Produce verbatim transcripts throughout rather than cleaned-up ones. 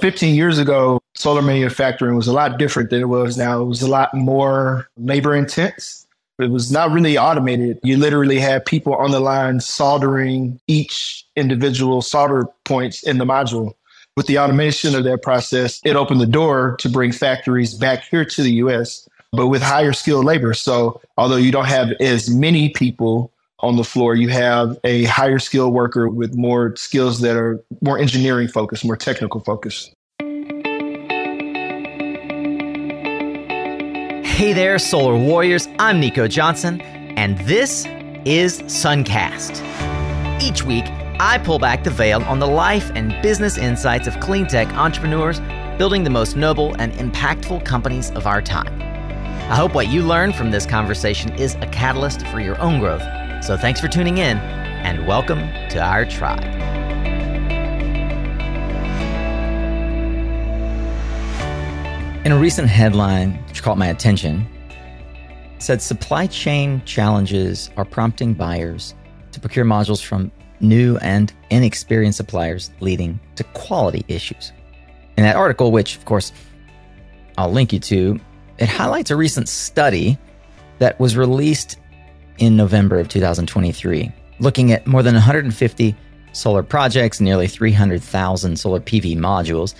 fifteen years ago, solar manufacturing was a lot different than it was now. It was a lot more labor intense. It was not really automated. You literally had people on the line soldering each individual solder points in the module. With the automation of that process, it opened the door to bring factories back here to the U S, but with higher skilled labor. So although you don't have as many people on the floor, you have a higher skilled worker with more skills that are more engineering focused, more technical focused. Hey there, Solar Warriors. I'm Nico Johnson, and this is Suncast. Each week, I pull back the veil on the life and business insights of clean tech entrepreneurs building the most noble and impactful companies of our time. I hope what you learn from this conversation is a catalyst for your own growth. So thanks for tuning in, and welcome to our tribe. In a recent headline, which caught my attention, said supply chain challenges are prompting buyers to procure modules from new and inexperienced suppliers, leading to quality issues. In that article, which of course I'll link you to, it highlights a recent study that was released in November of two thousand twenty-three, looking at more than one hundred fifty solar projects, nearly three hundred thousand solar P V modules.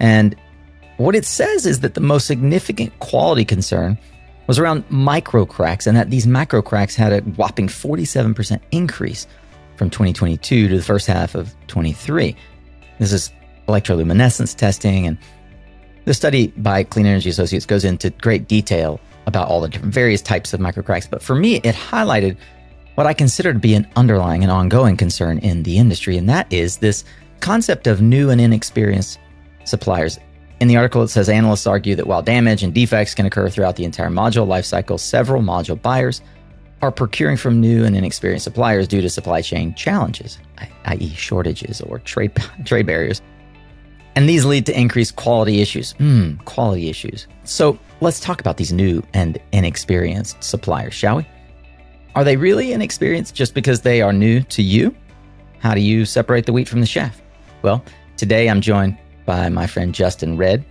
And what it says is that the most significant quality concern was around micro cracks, and that these macro cracks had a whopping forty-seven percent increase from twenty twenty-two to the first half of twenty-three. This is electroluminescence testing, and the study by Clean Energy Associates goes into great detail about all the different various types of microcracks. But for me, it highlighted what I consider to be an underlying and ongoing concern in the industry, and that is this concept of new and inexperienced suppliers. In the article, it says analysts argue that while damage and defects can occur throughout the entire module lifecycle, several module buyers are procuring from new and inexperienced suppliers due to supply chain challenges, that is shortages or trade trade barriers. And these lead to increased quality issues. Hmm, quality issues. So let's talk about these new and inexperienced suppliers, shall we? Are they really inexperienced just because they are new to you? How do you separate the wheat from the chaff? Well, today I'm joined by my friend Justin Redd,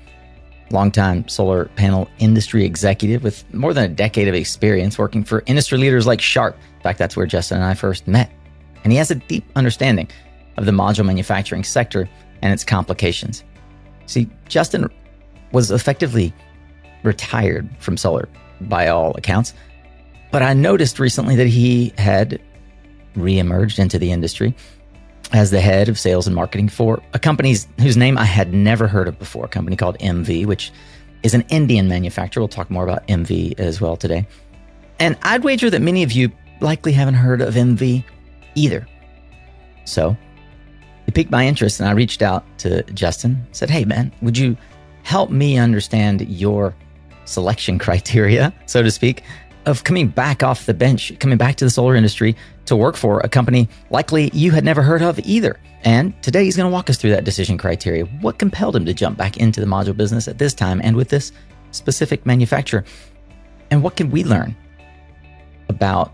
longtime solar panel industry executive with more than a decade of experience working for industry leaders like Sharp. In fact, that's where Justin and I first met. And he has a deep understanding of the module manufacturing sector and its complications. See, Justin was effectively retired from solar by all accounts, but I noticed recently that he had reemerged into the industry as the head of sales and marketing for a company whose name I had never heard of before, a company called Emmvee, which is an Indian manufacturer. We'll talk more about Emmvee as well today. And I'd wager that many of you likely haven't heard of Emmvee either. So it piqued my interest, and I reached out to Justin, said, hey man, would you help me understand your selection criteria, so to speak, of coming back off the bench, coming back to the solar industry to work for a company likely you had never heard of either. And today he's going to walk us through that decision criteria. What compelled him to jump back into the module business at this time and with this specific manufacturer? And what can we learn about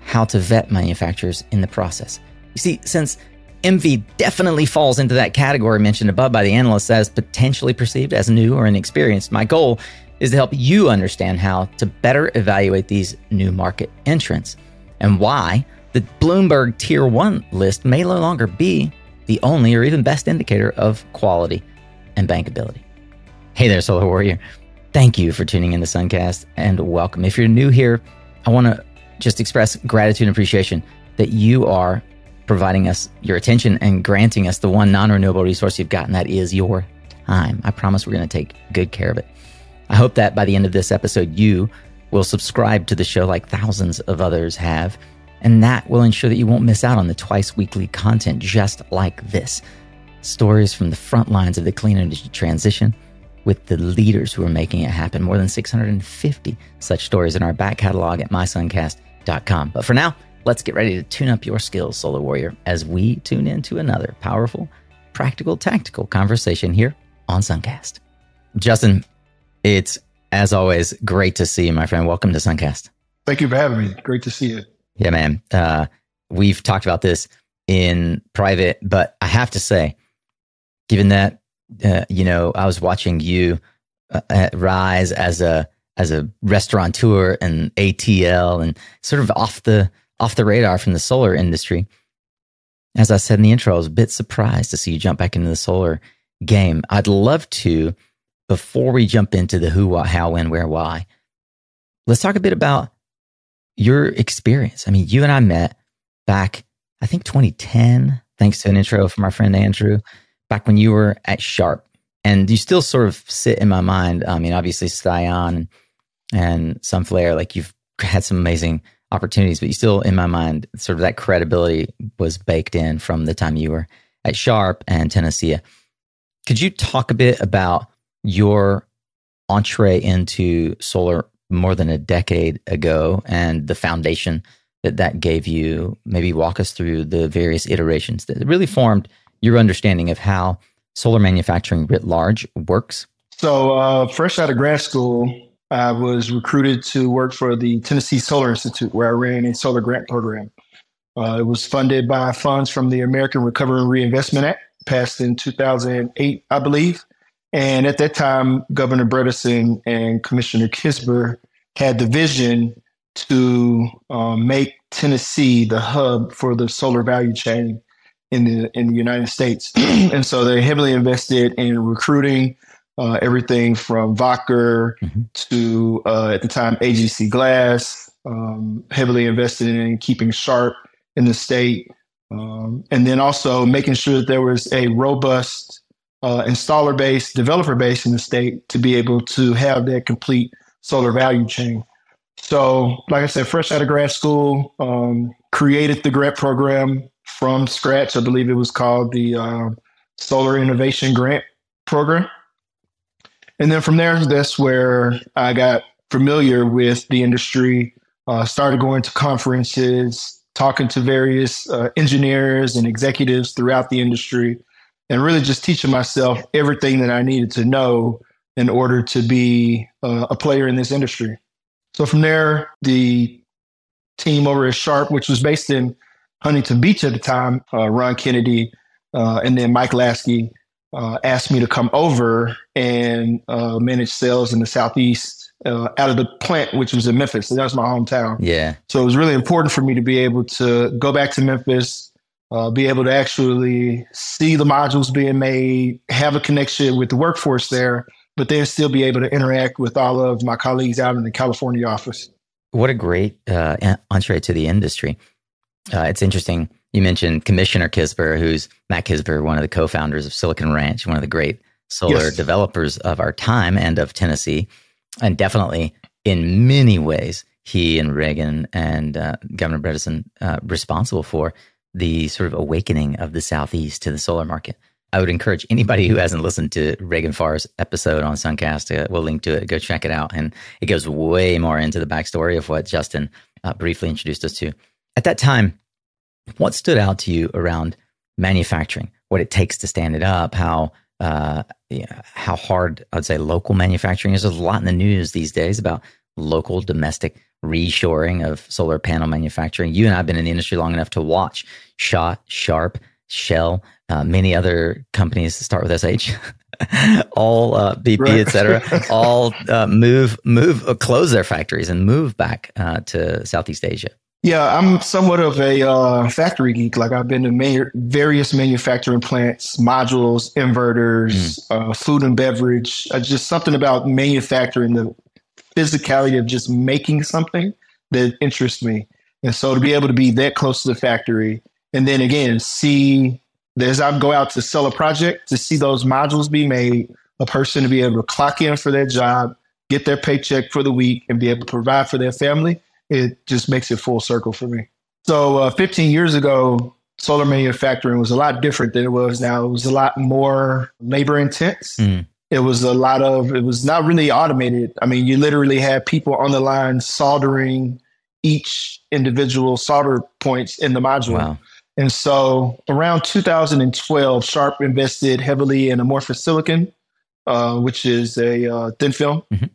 how to vet manufacturers in the process? You see, since Emmvee definitely falls into that category mentioned above by the analysts as potentially perceived as new or inexperienced, my goal is to help you understand how to better evaluate these new market entrants and why the Bloomberg Tier one list may no longer be the only or even best indicator of quality and bankability. Hey there, Solar Warrior. Thank you for tuning in to Suncast, and welcome. If you're new here, I want to just express gratitude and appreciation that you are providing us your attention and granting us the one non-renewable resource you've gotten, that is your time. I promise we're going to take good care of it. I hope that by the end of this episode, you will subscribe to the show like thousands of others have, and that will ensure that you won't miss out on the twice-weekly content just like this. Stories from the front lines of the clean energy transition with the leaders who are making it happen. More than six hundred fifty such stories in our back catalog at my suncast dot com. But for now, let's get ready to tune up your skills, Solar Warrior, as we tune into another powerful, practical, tactical conversation here on Suncast. Justin, it's, as always, great to see you, my friend. Welcome to Suncast. Thank you for having me. Great to see you. Yeah, man. Uh, we've talked about this in private, but I have to say, given that uh, you know, I was watching you uh, rise as a as a restaurateur and A T L and sort of off the off the radar from the solar industry. As I said in the intro, I was a bit surprised to see you jump back into the solar game. I'd love to, before we jump into the who, what, how, when, where, why, let's talk a bit about your experience. I mean, you and I met back, I think twenty ten, thanks to an intro from our friend Andrew, back when you were at Sharp. And you still sort of sit in my mind. I mean, obviously Stion and Sunflare, like you've had some amazing opportunities, but you still, in my mind, sort of that credibility was baked in from the time you were at Sharp and Tennessee. Could you talk a bit about your entree into solar more than a decade ago and the foundation that that gave you? Maybe walk us through the various iterations that really formed your understanding of how solar manufacturing writ large works. So uh, fresh out of grad school, I was recruited to work for the Tennessee Solar Institute, where I ran a solar grant program. Uh, it was funded by funds from the American Recovery and Reinvestment Act, passed in two thousand eight, I believe. And at that time, Governor Bredesen and Commissioner Kisber had the vision to uh, make Tennessee the hub for the solar value chain in the in the United States. And so they heavily invested in recruiting Uh, everything from Wacker mm-hmm. to, uh, at the time, A G C Glass, um, heavily invested in keeping Sharp in the state. Um, and then also making sure that there was a robust uh, installer base, developer base in the state to be able to have that complete solar value chain. So, like I said, fresh out of grad school, um, created the grant program from scratch. I believe it was called the uh, Solar Innovation Grant Program. And then from there, that's where I got familiar with the industry, uh, started going to conferences, talking to various uh, engineers and executives throughout the industry, and really just teaching myself everything that I needed to know in order to be uh, a player in this industry. So from there, the team over at Sharp, which was based in Huntington Beach at the time, uh, Ron Kennedy, uh, and then Mike Lasky, Uh, asked me to come over and uh, manage sales in the Southeast uh, out of the plant, which was in Memphis. So that was my hometown. Yeah. So it was really important for me to be able to go back to Memphis, uh, be able to actually see the modules being made, have a connection with the workforce there, but then still be able to interact with all of my colleagues out in the California office. What a great uh, entree to the industry. Uh, it's interesting. You mentioned Commissioner Kisber, who's Matt Kisber, one of the co-founders of Silicon Ranch, one of the great solar yes. developers of our time and of Tennessee. And definitely in many ways, he and Reagan and uh, Governor Bredesen uh, responsible for the sort of awakening of the Southeast to the solar market. I would encourage anybody who hasn't listened to Reagan Farr's episode on Suncast, uh, we'll link to it, go check it out. And it goes way more into the backstory of what Justin uh, briefly introduced us to. At that time, what stood out to you around manufacturing, what it takes to stand it up, how uh, yeah, how hard, I'd say, local manufacturing is? There's a lot in the news these days about local domestic reshoring of solar panel manufacturing. You and I have been in the industry long enough to watch Schott, Sharp, Shell, uh, many other companies that start with S H, all uh, B P, right. et cetera, all uh, move, move, uh, close their factories and move back uh, to Southeast Asia. Yeah, I'm somewhat of a uh, factory geek. Like I've been to ma- various manufacturing plants, modules, inverters, mm. uh, food and beverage. Uh, just something about manufacturing, the physicality of just making something that interests me. And so to be able to be that close to the factory and then again, see, as I go out to sell a project, to see those modules be made, a person to be able to clock in for their job, get their paycheck for the week and be able to provide for their family. It just makes it full circle for me. So uh, fifteen years ago, solar manufacturing was a lot different than it was now. It was a lot more labor intense. Mm. It was a lot of, it was not really automated. I mean, you literally had people on the line soldering each individual solder points in the module. Wow. And so around two thousand twelve, Sharp invested heavily in amorphous silicon, uh, which is a uh, thin film. Mm-hmm.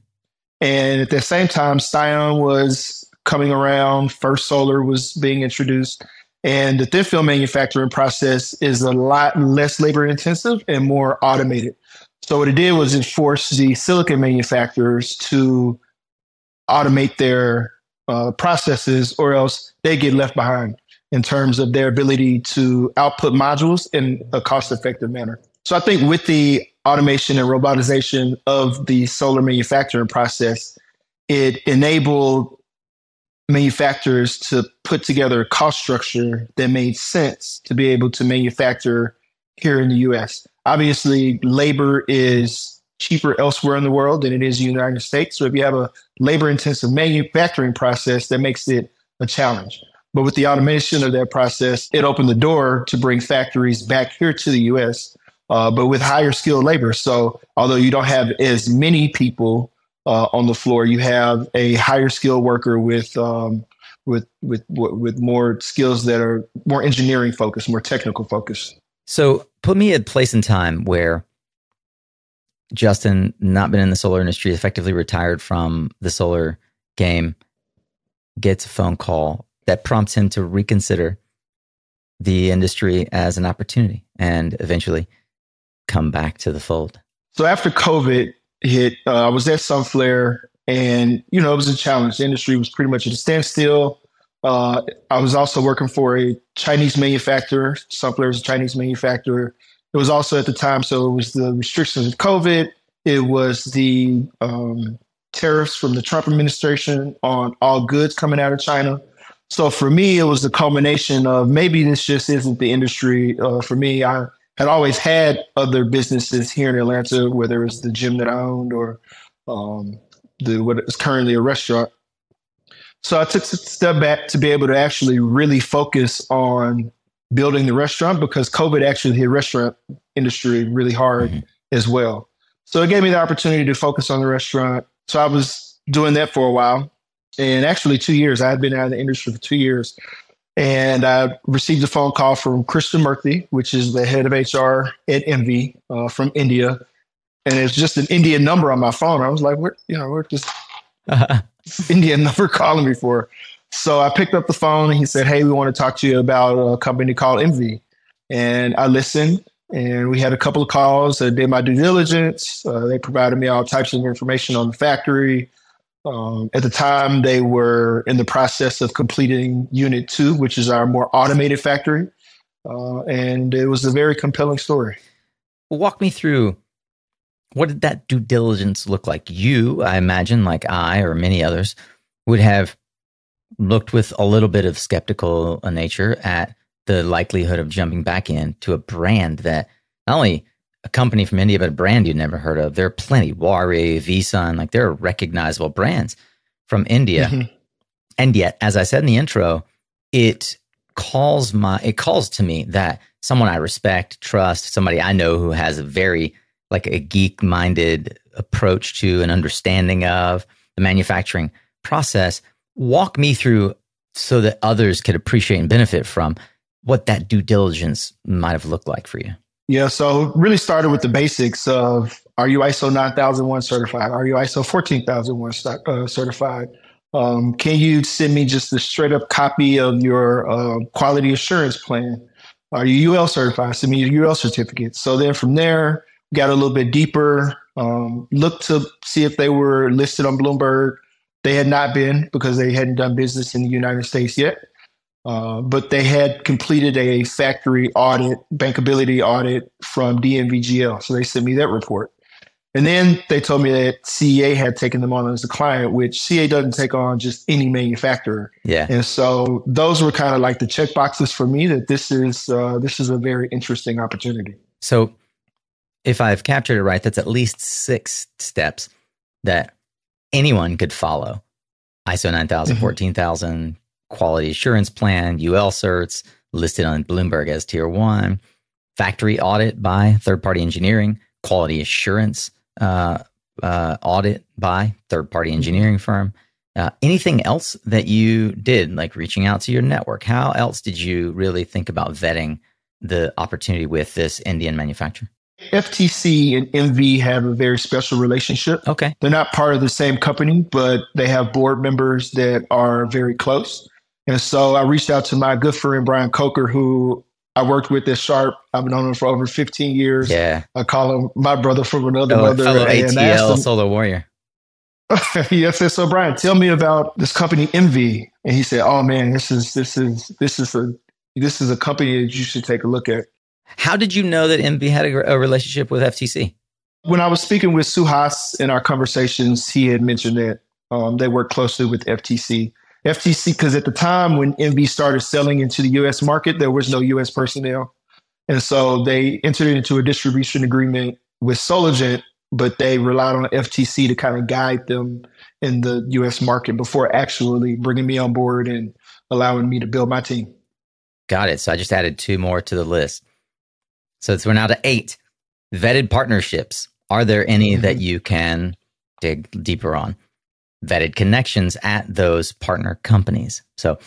And at the same time, Stion was coming around, First Solar was being introduced. And the thin film manufacturing process is a lot less labor intensive and more automated. So what it did was it forced the silicon manufacturers to automate their uh, processes, or else they get left behind in terms of their ability to output modules in a cost-effective manner. So I think with the automation and robotization of the solar manufacturing process, it enabled manufacturers to put together a cost structure that made sense to be able to manufacture here in the U S. Obviously, labor is cheaper elsewhere in the world than it is in the United States. So if you have a labor-intensive manufacturing process, that makes it a challenge. But with the automation of that process, it opened the door to bring factories back here to the U S, uh, but with higher skilled labor. So although you don't have as many people uh, on the floor, you have a higher skilled worker with um, with with with more skills that are more engineering focused, more technical focused. So put me at a place in time where Justin, not been in the solar industry, effectively retired from the solar game, gets a phone call that prompts him to reconsider the industry as an opportunity and eventually come back to the fold. So after COVID hit, uh, I was at Sunflare, and, you know, it was a challenge. The industry was pretty much at a standstill. Uh, I was also working for a Chinese manufacturer. Sunflare is a Chinese manufacturer. It was also at the time, so it was the restrictions of COVID. It was the um, tariffs from the Trump administration on all goods coming out of China. So for me, it was the culmination of maybe this just isn't the industry uh, for me. I had always had other businesses here in Atlanta, whether it was the gym that I owned or um, the what is currently a restaurant. So I took a step back to be able to actually really focus on building the restaurant, because COVID actually hit restaurant industry really hard mm-hmm. as well. So it gave me the opportunity to focus on the restaurant. So I was doing that for a while. And actually two years, I had been out of the industry for two years. And I received a phone call from Krishna Murthy, which is the head of H R at Emmvee uh, from India. And it's just an Indian number on my phone. I was like, "What? You know, we're just Indian number calling me for." So I picked up the phone and he said, "Hey, we want to talk to you about a company called Emmvee." And I listened and we had a couple of calls. I did my due diligence. Uh, they provided me all types of information on the factory. Um, at the time, they were in the process of completing Unit two, which is our more automated factory. Uh, and it was a very compelling story. Walk me through, what did that due diligence look like? You, I imagine, like I or many others, would have looked with a little bit of skeptical nature at the likelihood of jumping back into a brand that not only a company from India, but a brand you'd never heard of. There are plenty, Wari, Visan, like there are recognizable brands from India. Mm-hmm. And yet, as I said in the intro, it calls my, it calls to me that someone I respect, trust, somebody I know who has a very, like a geek-minded approach to an understanding of the manufacturing process. Walk me through so that others could appreciate and benefit from what that due diligence might have looked like for you. Yeah, so really started with the basics of, are you I S O nine thousand one certified? Are you I S O fourteen thousand one uh, certified? Um, can you send me just a straight up copy of your uh, quality assurance plan? Are you U L certified? Send me your U L certificate. So then from there, got a little bit deeper, um, looked to see if they were listed on Bloomberg. They had not been, because they hadn't done business in the United States yet. Uh, but they had completed a factory audit, bankability audit from D N V G L. So they sent me that report. And then they told me that C E A had taken them on as a client, which C E A doesn't take on just any manufacturer. Yeah. And so those were kind of like the check boxes for me that this is uh, this is a very interesting opportunity. So if I've captured it right, that's at least six steps that anyone could follow. I S O nine thousand, mm-hmm. fourteen thousand, quality assurance plan, U L certs, listed on Bloomberg as tier one, factory audit by third-party engineering, quality assurance uh, uh, audit by third-party engineering firm. Uh, anything else that you did, like reaching out to your network? How else did you really think about vetting the opportunity with this Indian manufacturer? F T C and Emmvee have a very special relationship. Okay. They're not part of the same company, but they have board members that are very close. And so I reached out to my good friend, Brian Coker, who I worked with at Sharp. I've known him for over fifteen years. Yeah. I call him my brother from another oh, mother. Fellow A T L Solar Warrior. Yes, sir. So Brian, tell me about this company Emmvee. And he said, "Oh man, this is this is this is a this is a company that you should take a look at." How did you know that Emmvee had a, a relationship with F T C? When I was speaking with Suhas in our conversations, he had mentioned that um, they work closely with F T C. F T C, because at the time when Emmvee started selling into the U S market, there was no U S personnel. And so they entered into a distribution agreement with Soligent, but they relied on F T C to kind of guide them in the U S market before actually bringing me on board and allowing me to build my team. Got it. So I just added two more to the list. So we're now to eight. Vetted partnerships. Are there any mm-hmm. that you can dig deeper on? Vetted connections at those partner companies. So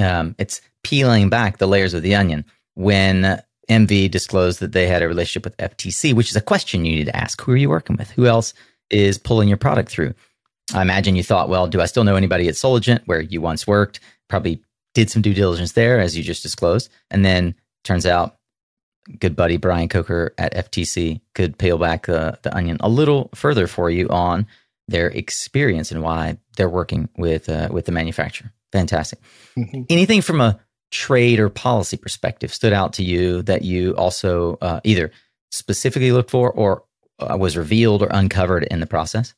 um, it's peeling back the layers of the onion. When Emmvee disclosed that they had a relationship with F T C, which is a question you need to ask. Who are you working with? Who else is pulling your product through? I imagine you thought, well, do I still know anybody at Soligent where you once worked? Probably did some due diligence there, as you just disclosed. And then turns out good buddy Brian Coker at F T C could peel back the, the onion a little further for you on their experience and why they're working with uh, with the manufacturer. Fantastic. Mm-hmm. Anything from a trade or policy perspective stood out to you that you also uh, either specifically looked for or uh, was revealed or uncovered in the process?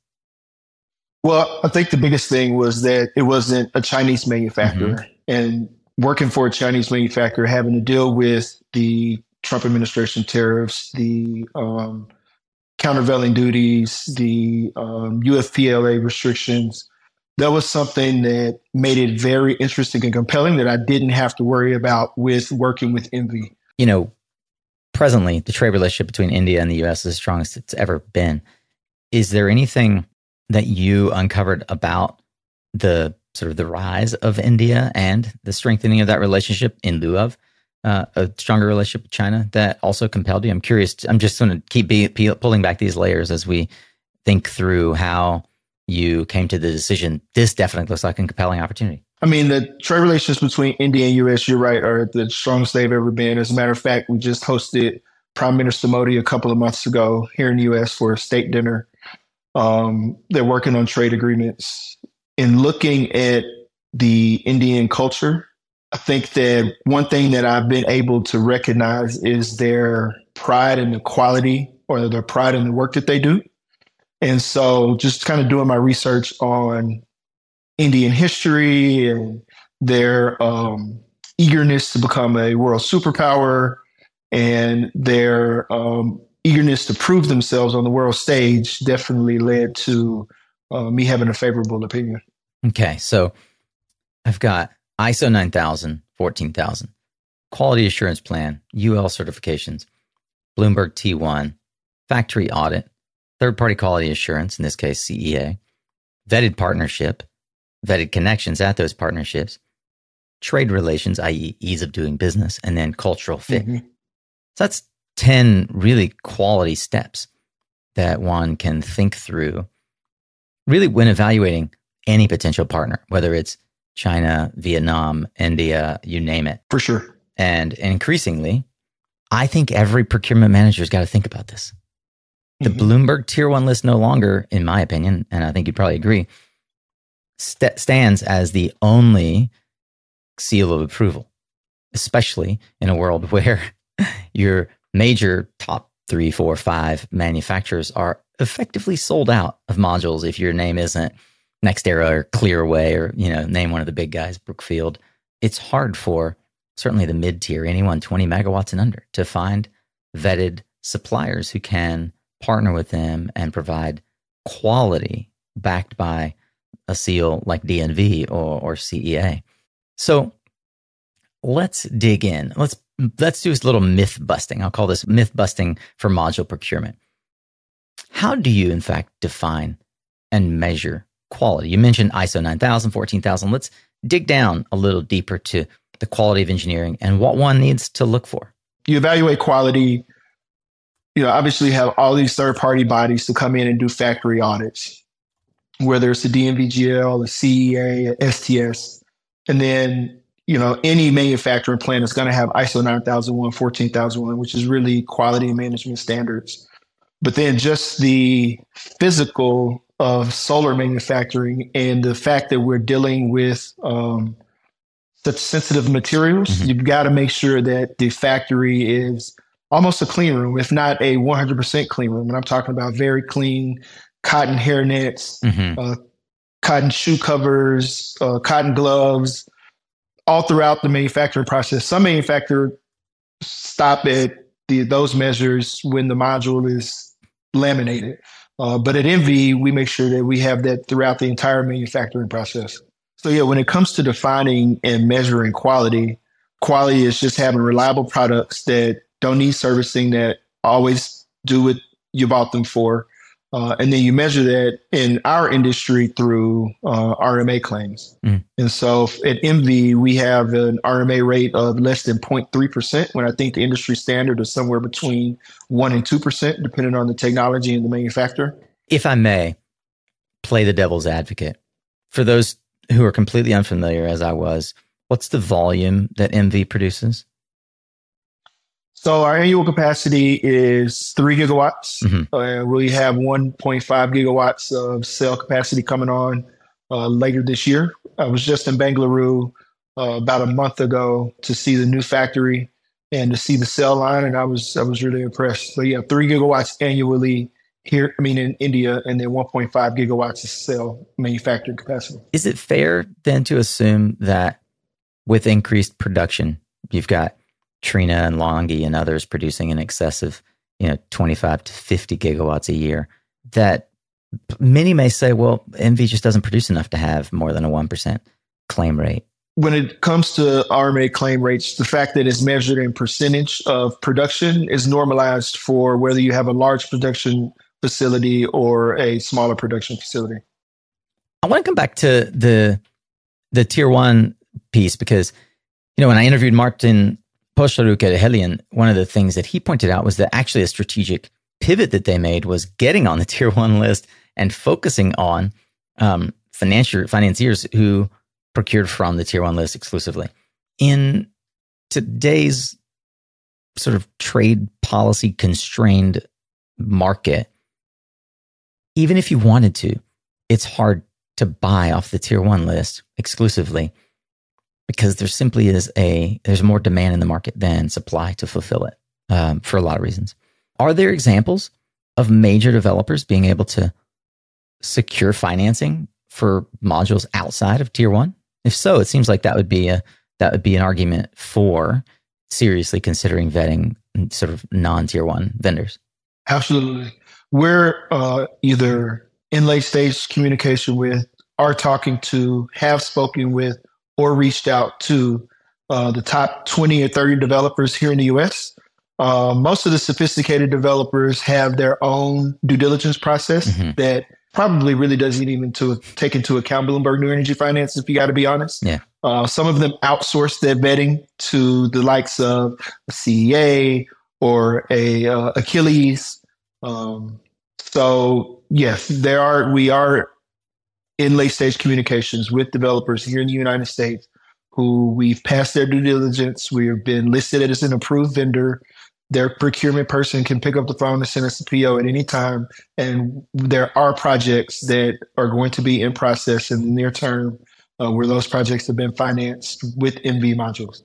Well, I think the biggest thing was that it wasn't a Chinese manufacturer. Mm-hmm. And working for a Chinese manufacturer, having to deal with the Trump administration tariffs, the um, countervailing duties, the um, U S P L A restrictions, that was something that made it very interesting and compelling that I didn't have to worry about with working with Emmvee. You know, presently, the trade relationship between India and the U S is the strongest it's ever been. Is there anything that you uncovered about the sort of the rise of India and the strengthening of that relationship in lieu of uh, a stronger relationship with China that also compelled you? I'm curious. I'm just going to keep be, peel, pulling back these layers as we think through how you came to the decision, this definitely looks like a compelling opportunity. I mean, the trade relations between India and U S, you're right, are the strongest they've ever been. As a matter of fact, we just hosted Prime Minister Modi a couple of months ago here in the U S for a state dinner. Um, they're working on trade agreements. In looking at the Indian culture, I think that one thing that I've been able to recognize is their pride in the quality or their pride in the work that they do. And so just kind of doing my research on Indian history and their um, eagerness to become a world superpower and their um, eagerness to prove themselves on the world stage definitely led to uh, me having a favorable opinion. Okay. So I've got I S O nine thousand, fourteen thousand, quality assurance plan, U L certifications, Bloomberg T one, factory audit, third-party quality assurance, in this case, C E A, vetted partnership, vetted connections at those partnerships, trade relations, that is ease of doing business, and then cultural fit. Mm-hmm. So that's ten really quality steps that one can think through really when evaluating any potential partner, whether it's China, Vietnam, India, you name it. For sure. And increasingly, I think every procurement manager's got to think about this. The Bloomberg Tier one list no longer, in my opinion, and I think you'd probably agree, st- stands as the only seal of approval, especially in a world where your major top three, four, five manufacturers are effectively sold out of modules if your name isn't NextEra or Clearway or, you know, name one of the big guys, Brookfield. It's hard for certainly the mid-tier, anyone twenty megawatts and under, to find vetted suppliers who can partner with them and provide quality backed by a seal like D N V or, or C E A. So let's dig in. Let's let's do this little myth busting. I'll call this myth busting for module procurement. How do you, in fact, define and measure quality? You mentioned I S O nine thousand, fourteen thousand. Let's dig down a little deeper to the quality of engineering and what one needs to look for. You evaluate quality. You know, obviously have all these third-party bodies to come in and do factory audits, whether it's the D N V G L, the C E A, or S T S. And then you know, any manufacturing plant is going to have I S O nine thousand one, fourteen thousand one, which is really quality management standards. But then just the physical of solar manufacturing and the fact that we're dealing with um, such sensitive materials, mm-hmm. you've got to make sure that the factory is almost a clean room, if not a one hundred percent clean room. And I'm talking about very clean cotton hairnets, mm-hmm. uh, cotton shoe covers, uh, cotton gloves, all throughout the manufacturing process. Some manufacturers stop at the, those measures when the module is laminated. Uh, but at Emmvee, we make sure that we have that throughout the entire manufacturing process. So yeah, when it comes to defining and measuring quality, quality is just having reliable products that don't need servicing, that always do what you bought them for. Uh, and then you measure that in our industry through uh, R M A claims. Mm. And so at Emmvee, we have an R M A rate of less than zero point three percent, when I think the industry standard is somewhere between one and two percent, depending on the technology and the manufacturer. If I may play the devil's advocate, for those who are completely unfamiliar, as I was, what's the volume that Emmvee produces? So our annual capacity is three gigawatts. Mm-hmm. Uh, we have one point five gigawatts of cell capacity coming on uh, later this year. I was just in Bengaluru uh, about a month ago to see the new factory and to see the cell line, and I was I was really impressed. So yeah, three gigawatts annually here. I mean in India, and then one point five gigawatts of cell manufacturing capacity. Is it fair then to assume that with increased production, you've got Trina and Longi and others producing in excess of, you know, twenty-five to fifty gigawatts a year, that many may say, well, Emmvee just doesn't produce enough to have more than a one percent claim rate? When it comes to R M A claim rates, the fact that it's measured in percentage of production is normalized for whether you have a large production facility or a smaller production facility. I want to come back to the the tier one piece, because, you know, when I interviewed Martin Posharuk at Helion, one of the things that he pointed out was that actually a strategic pivot that they made was getting on the tier one list and focusing on um, financier, financiers who procured from the tier one list exclusively. In today's sort of trade policy constrained market, even if you wanted to, it's hard to buy off the tier one list exclusively, because there simply is a, there's more demand in the market than supply to fulfill it um, for a lot of reasons. Are there examples of major developers being able to secure financing for modules outside of tier one? If so, it seems like that would be a, that would be an argument for seriously considering vetting sort of non-tier one vendors. Absolutely. We're uh, either in late stage communication with, are talking to, have spoken with, or reached out to uh, the top twenty or thirty developers here in the U S. Uh, most of the sophisticated developers have their own due diligence process mm-hmm. that probably really doesn't even to take into account Bloomberg New Energy Finance, if you got to be honest. Yeah. Uh, some of them outsource their vetting to the likes of a C E A or a uh, Achilles. Um, so yes, there are, we are in late stage communications with developers here in the United States who we've passed their due diligence. We have been listed as an approved vendor. Their procurement person can pick up the phone and send us a P O at any time. And there are projects that are going to be in process in the near term uh, where those projects have been financed with Emmvee modules.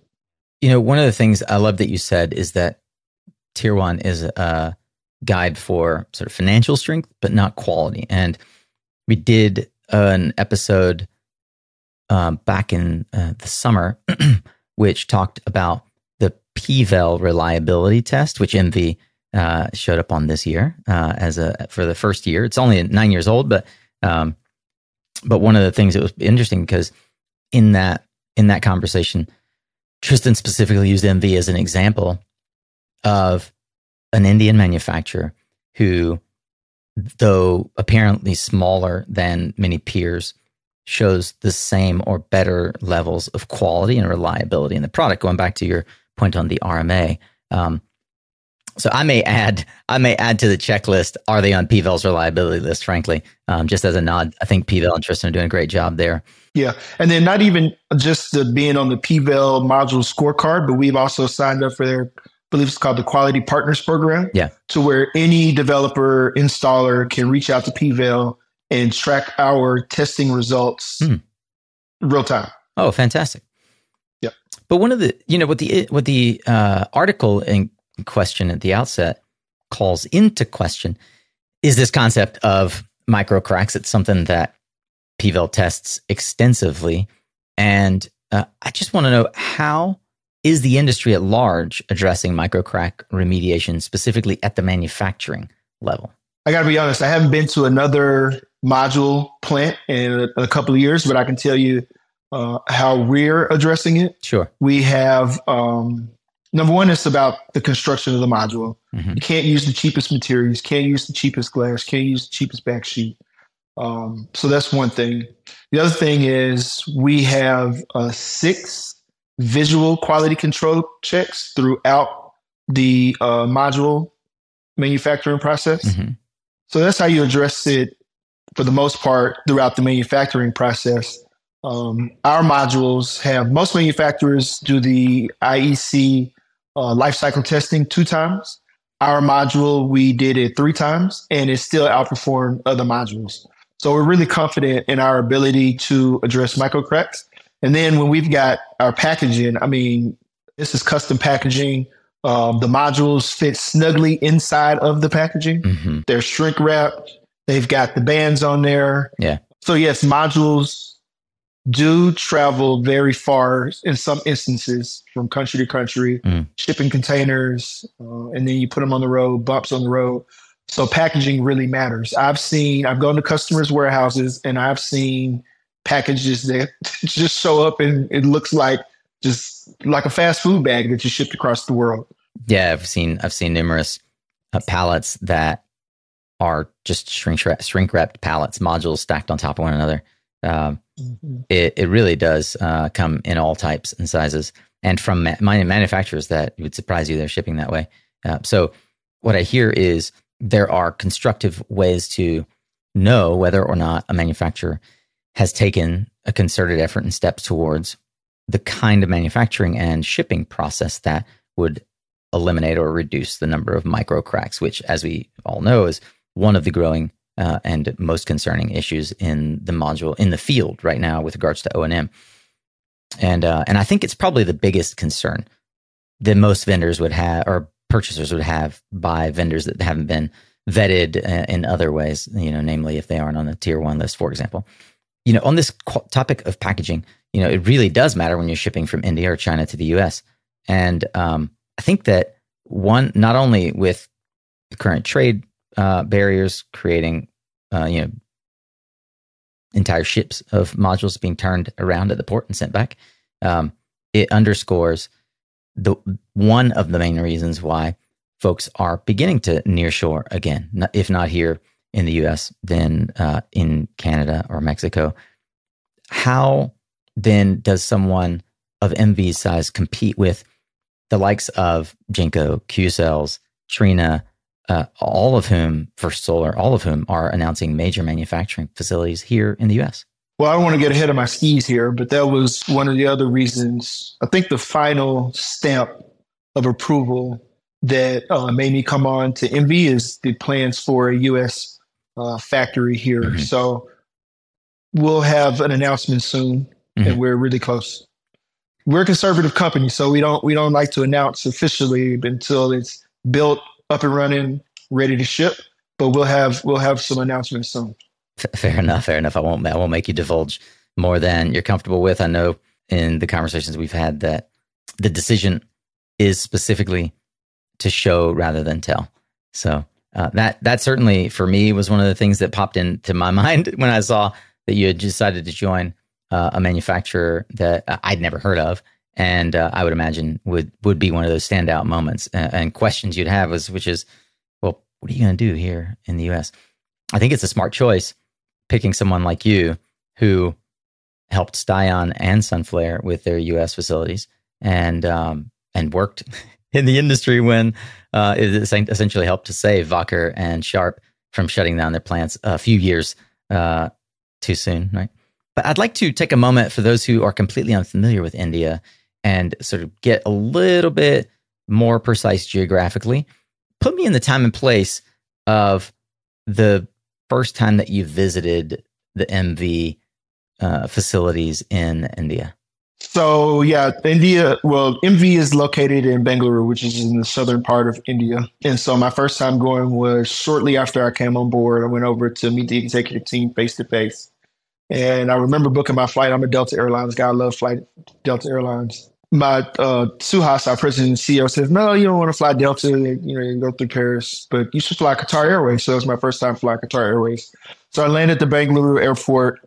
You know, one of the things I love that you said is that tier one is a guide for sort of financial strength, but not quality. And we did Uh, an episode uh, back in uh, the summer, which talked about the P V E L reliability test, which Emmvee uh, showed up on this year uh, as a for the first year. It's only nine years old, but um, but one of the things that was interesting, because in that in that conversation, Tristan specifically used Emmvee as an example of an Indian manufacturer who, though apparently smaller than many peers, shows the same or better levels of quality and reliability in the product. Going back to your point on the R M A, um, So I may add, I may add to the checklist, are they on P V E L's reliability list, frankly, um, just as a nod. I think P V E L and Tristan are doing a great job there. Yeah. And then not even just the being on the P V E L module scorecard, but we've also signed up for their, I believe it's called the Quality Partners Program. Yeah. To where any developer, installer can reach out to P V E L and track our testing results hmm. real time. Oh, fantastic. Yeah. But one of the, you know, what the, what the uh, article in question at the outset calls into question is this concept of micro cracks. It's something that P V E L tests extensively. And uh, I just want to know, how is the industry at large addressing micro crack remediation, specifically at the manufacturing level? I got to be honest, I haven't been to another module plant in a, a couple of years, but I can tell you uh, how we're addressing it. Sure. We have... Um, Number one, it's about the construction of the module. Mm-hmm. You can't use the cheapest materials, can't use the cheapest glass, can't use the cheapest back sheet. Um, so that's one thing. The other thing is we have uh, six visual quality control checks throughout the uh, module manufacturing process. Mm-hmm. So that's how you address it for the most part throughout the manufacturing process. Um, our modules have, most manufacturers do the I E C Uh, life cycle testing two times. Our module, we did it three times, and it still outperformed other modules. So we're really confident in our ability to address micro cracks. And then when we've got our packaging, I mean, this is custom packaging. Um, the modules fit snugly inside of the packaging. Mm-hmm. They're shrink wrapped. They've got the bands on there. Yeah. So yes, modules do travel very far in some instances from country to country, mm. shipping containers, uh, and then you put them on the road, bumps on the road. So packaging really matters. I've seen, I've gone to customers' warehouses and I've seen packages that just show up and it looks like just like a fast food bag that you shipped across the world. Yeah, I've seen, I've seen numerous uh, pallets that are just shrink shrink wrapped pallets, modules stacked on top of one another. Um, mm-hmm. it, it really does uh, come in all types and sizes, and from ma- manufacturers that it would surprise you they're shipping that way. Uh, so what I hear is there are constructive ways to know whether or not a manufacturer has taken a concerted effort and steps towards the kind of manufacturing and shipping process that would eliminate or reduce the number of micro cracks, which, as we all know, is one of the growing Uh, and most concerning issues in the module, in the field right now with regards to O and M. And uh, and I think it's probably the biggest concern that most vendors would have, or purchasers would have, by vendors that haven't been vetted uh, in other ways, you know, namely if they aren't on the tier one list, for example. You know, on this qu- topic of packaging, you know, it really does matter when you're shipping from India or China to the U S. And um, I think that one, not only with the current trade Uh, barriers creating, uh, you know, entire ships of modules being turned around at the port and sent back. Um, it underscores the one of the main reasons why folks are beginning to nearshore again. If not here in the U S, then uh, in Canada or Mexico. How then does someone of Emmvee's size compete with the likes of Jinko, Qcells, Trina? Uh, all of whom, First Solar, all of whom are announcing major manufacturing facilities here in the U S. Well, I don't want to get ahead of my skis here, but that was one of the other reasons. I think the final stamp of approval that uh, made me come on to Emmvee is the plans for a U S uh, factory here. Mm-hmm. So we'll have an announcement soon, mm-hmm. and we're really close. We're a conservative company, so we don't we don't like to announce officially until it's built, up and running, ready to ship, but we'll have we'll have some announcements soon. Fair enough, fair enough. I won't I won't make you divulge more than you're comfortable with. I know in the conversations we've had that the decision is specifically to show rather than tell. So uh, that that certainly for me was one of the things that popped into my mind when I saw that you had decided to join uh, a manufacturer that I'd never heard of. And uh, I would imagine would, would be one of those standout moments and, and questions you'd have, was, which is, well, what are you going to do here in the U S? I think it's a smart choice picking someone like you who helped Stion and Sunflare with their U S facilities and um, and worked in the industry when uh, it essentially helped to save Wacker and Sharp from shutting down their plants a few years uh, too soon, right? But I'd like to take a moment for those who are completely unfamiliar with India and sort of get a little bit more precise geographically. Put me in the time and place of the first time that you visited the Emmvee uh, facilities in India. So yeah, India, well, Emmvee is located in Bengaluru, which is in the southern part of India. And so my first time going was shortly after I came on board. I went over to meet the executive team face to face. And I remember booking my flight. I'm a Delta Airlines guy. I love flight Delta Airlines. My uh, Suhas, our president and C E O, says, no, you don't want to fly Delta. You know, you go through Paris, but you should fly Qatar Airways. So it was my first time flying Qatar Airways. So I landed at the Bengaluru airport,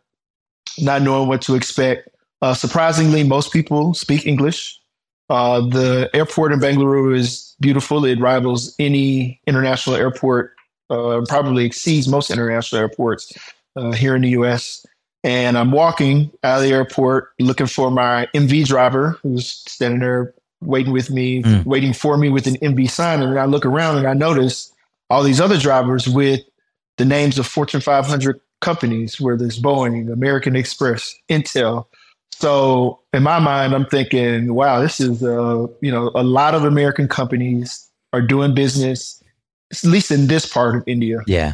not knowing what to expect. Uh, surprisingly, most people speak English. Uh, the airport in Bengaluru is beautiful. It rivals any international airport, uh, probably exceeds most international airports uh, here in the U S. And I'm walking out of the airport looking for my Emmvee driver who's standing there waiting with me, mm. waiting for me with an Emmvee sign. And I look around and I notice all these other drivers with the names of Fortune five hundred companies, where there's Boeing, American Express, Intel. So in my mind, I'm thinking, wow, this is, uh, you know, a lot of American companies are doing business, at least in this part of India. Yeah.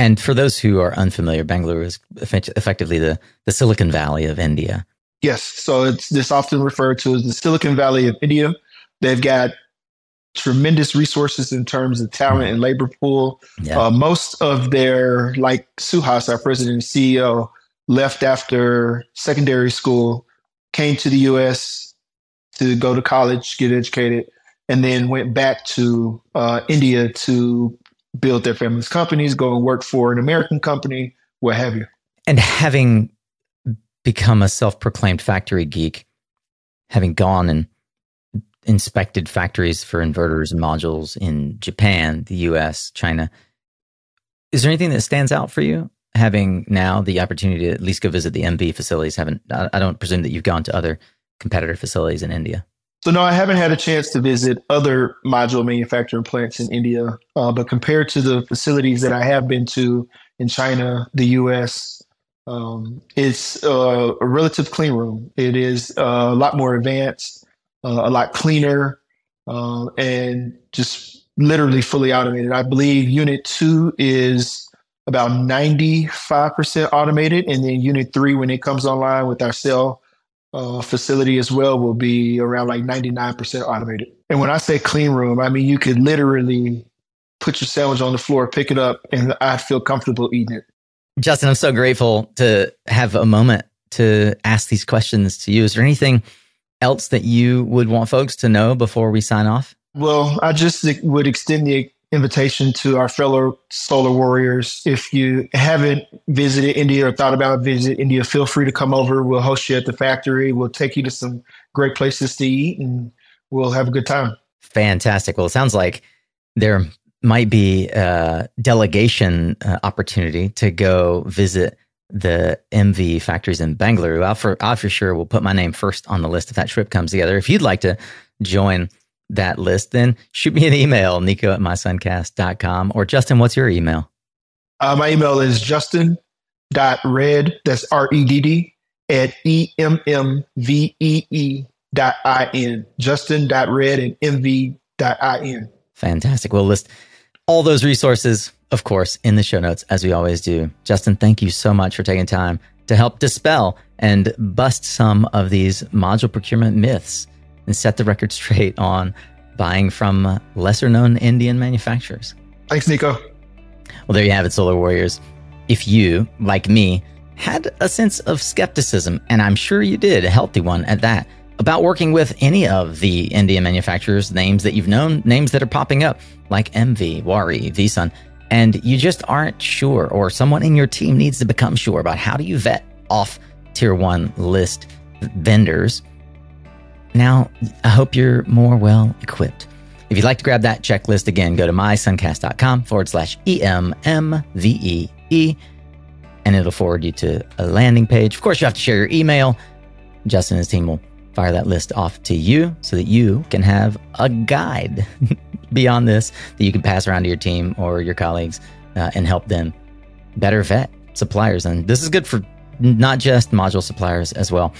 And for those who are unfamiliar, Bengaluru is effectively the, the Silicon Valley of India. Yes. So it's, it's often referred to as the Silicon Valley of India. They've got tremendous resources in terms of talent and labor pool. Yeah. Uh, most of their, like Suhas, our president and C E O, left after secondary school, came to the U S to go to college, get educated, and then went back to uh, India to build their family's companies, go and work for an American company, what have you. And having become a self-proclaimed factory geek, having gone and inspected factories for inverters and modules in Japan, the U S, China, is there anything that stands out for you? Having now the opportunity to at least go visit the Emmvee facilities, haven't I don't presume that you've gone to other competitor facilities in India. So no, I haven't had a chance to visit other module manufacturing plants in India, uh, but compared to the facilities that I have been to in China, the U S, um, it's uh, a relative clean room. It is uh, a lot more advanced, uh, a lot cleaner, uh, and just literally fully automated. I believe Unit two is about ninety-five percent automated, and then Unit three, when it comes online with our cell Uh, facility as well, will be around like ninety-nine percent automated. And when I say clean room, I mean, you could literally put your sandwich on the floor, pick it up, and I feel comfortable eating it. Justin, I'm so grateful to have a moment to ask these questions to you. Is there anything else that you would want folks to know before we sign off? Well, I just would extend the invitation to our fellow solar warriors. If you haven't visited India or thought about visiting India, feel free to come over. We'll host you at the factory. We'll take you to some great places to eat, and we'll have a good time. Fantastic. Well, it sounds like there might be a delegation uh, opportunity to go visit the Emmvee factories in Bengaluru. I for, I for sure will put my name first on the list if that trip comes together. If you'd like to join that list, then shoot me an email, Nico at my suncast dot com. Or Justin, what's your email? Uh, my email is justin dot redd, that's R E D D, at E-M-M-V-E-E dot I-N. justin dot redd at M V dot I N. Fantastic. We'll list all those resources, of course, in the show notes, as we always do. Justin, thank you so much for taking time to help dispel and bust some of these module procurement myths and set the record straight on buying from lesser-known Indian manufacturers. Thanks, Nico. Well, there you have it, Solar Warriors. If you, like me, had a sense of skepticism, and I'm sure you did, a healthy one at that, about working with any of the Indian manufacturers, names that you've known, names that are popping up, like Emmvee, Wari, V-Sun, and you just aren't sure, or someone in your team needs to become sure about how do you vet off Tier one list vendors. Now, I hope you're more well equipped. If you'd like to grab that checklist again, go to mysuncast.com forward slash E-M-M-V-E-E, and it'll forward you to a landing page. Of course, you have to share your email. Justin and his team will fire that list off to you so that you can have a guide beyond this that you can pass around to your team or your colleagues uh, and help them better vet suppliers. And this is good for not just module suppliers as well.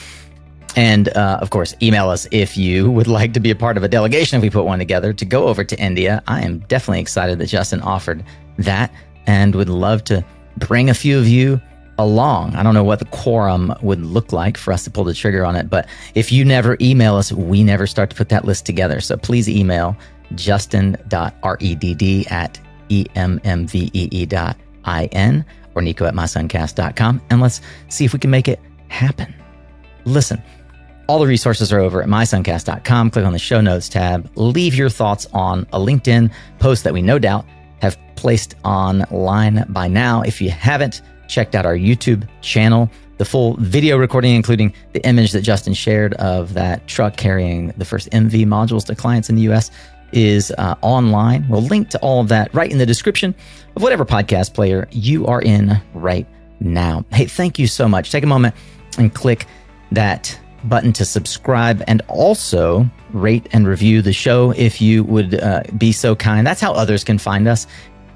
And uh, of course, email us if you would like to be a part of a delegation if we put one together to go over to India. I am definitely excited that Justin offered that and would love to bring a few of you along. I don't know what the quorum would look like for us to pull the trigger on it, but if you never email us, we never start to put that list together. So please email justin dot redd at emmvee dot in or nico at mysuncast dot com, and let's see if we can make it happen. Listen, all the resources are over at mysuncast dot com. Click on the show notes tab. Leave your thoughts on a LinkedIn post that we no doubt have placed online by now. If you haven't checked out our YouTube channel, the full video recording, including the image that Justin shared of that truck carrying the first Emmvee modules to clients in the U S, is uh, online. We'll link to all of that right in the description of whatever podcast player you are in right now. Hey, thank you so much. Take a moment and click that button to subscribe, and also rate and review the show if you would uh, be so kind. That's how others can find us,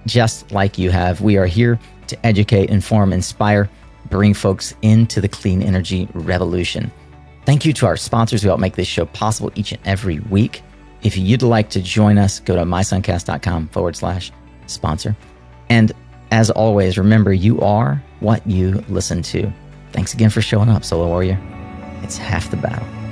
just like you have. We are here to educate, inform, inspire, bring folks into the clean energy revolution. Thank you to our sponsors who help make this show possible each and every week. If you'd like to join us, go to mysuncast.com forward slash sponsor. And as always, remember, you are what you listen to. Thanks again for showing up, Solar Warrior. It's half the battle.